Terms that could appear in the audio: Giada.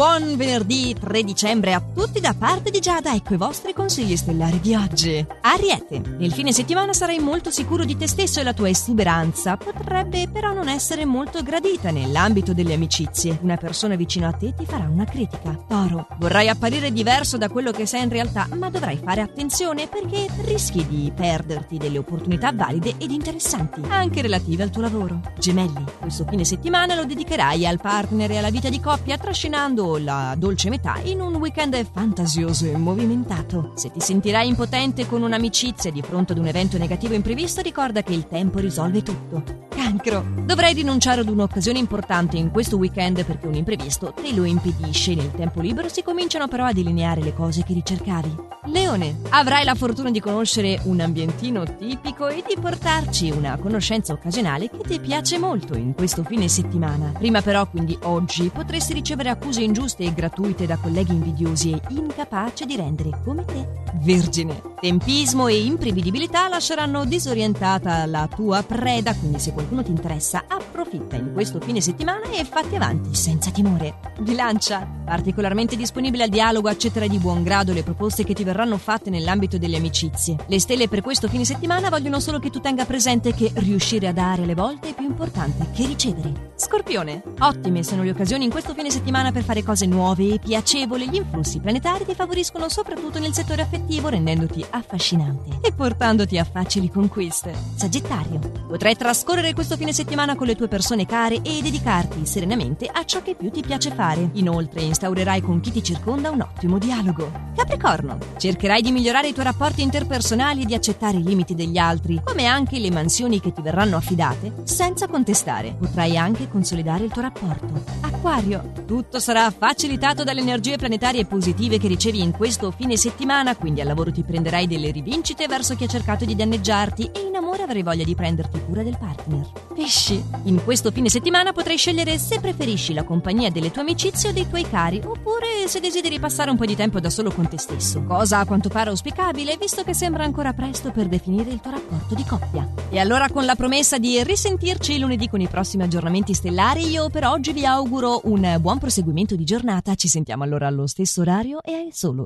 Buon venerdì 3 dicembre a tutti da parte di Giada, ecco i vostri consigli stellari di oggi. Ariete, nel fine settimana sarai molto sicuro di te stesso e la tua esuberanza potrebbe però non essere molto gradita nell'ambito delle amicizie. Una persona vicino a te ti farà una critica. Toro, vorrai apparire diverso da quello che sei in realtà, ma dovrai fare attenzione perché rischi di perderti delle opportunità valide ed interessanti, anche relative al tuo lavoro. Gemelli, questo fine settimana lo dedicherai al partner e alla vita di coppia, trascinando la dolce metà in un weekend fantasioso e movimentato. Se ti sentirai impotente con un'amicizia di fronte ad un evento negativo imprevisto, ricorda che il tempo risolve tutto. Cancro, dovrai rinunciare ad un'occasione importante in questo weekend perché un imprevisto te lo impedisce. Nel tempo libero si cominciano però a delineare le cose che ricercavi. Leone, avrai la fortuna di conoscere un ambientino tipico e di portarci una conoscenza occasionale che ti piace molto in questo fine settimana. Prima però, quindi oggi, potresti ricevere accuse ingiuste e gratuite da colleghi invidiosi e incapaci di rendere come te. Vergine, tempismo e imprevedibilità lasceranno disorientata la tua preda, quindi se qualcuno ti interessa approfitta in questo fine settimana e fatti avanti senza timore. Bilancia, particolarmente disponibile al dialogo, accetterai di buon grado le proposte che ti verranno fatte nell'ambito delle amicizie. Le stelle per questo fine settimana vogliono solo che tu tenga presente che riuscire a dare alle volte è più importante che ricevere. Scorpione, ottime sono le occasioni in questo fine settimana per fare cose nuove e piacevoli. Gli influssi planetari ti favoriscono soprattutto nel settore affettivo, rendendoti affascinante e portandoti a facili conquiste. Sagittario, potrai trascorrere questo fine settimana con le tue persone care e dedicarti serenamente a ciò che più ti piace fare. Inoltre instaurerai con chi ti circonda un ottimo dialogo. Capricorno, cercherai di migliorare i tuoi rapporti interpersonali e di accettare i limiti degli altri, come anche le mansioni che ti verranno affidate, senza contestare. Potrai anche consolidare il tuo rapporto. Acquario, tutto sarà facilitato dalle energie planetarie positive che ricevi in questo fine settimana, quindi al lavoro ti prenderai delle rivincite verso chi ha cercato di danneggiarti e in amore avrai voglia di prenderti cura del partner. Pesci, in questo fine settimana potrai scegliere se preferisci la compagnia delle tue amicizie o dei tuoi cari, oppure se desideri passare un po' di tempo da solo con te stesso, cosa a quanto pare auspicabile visto che sembra ancora presto per definire il tuo rapporto di coppia. E allora, con la promessa di risentirci lunedì con i prossimi aggiornamenti stellari, io per oggi vi auguro un buon proseguimento di giornata. Ci sentiamo allora allo stesso orario e solo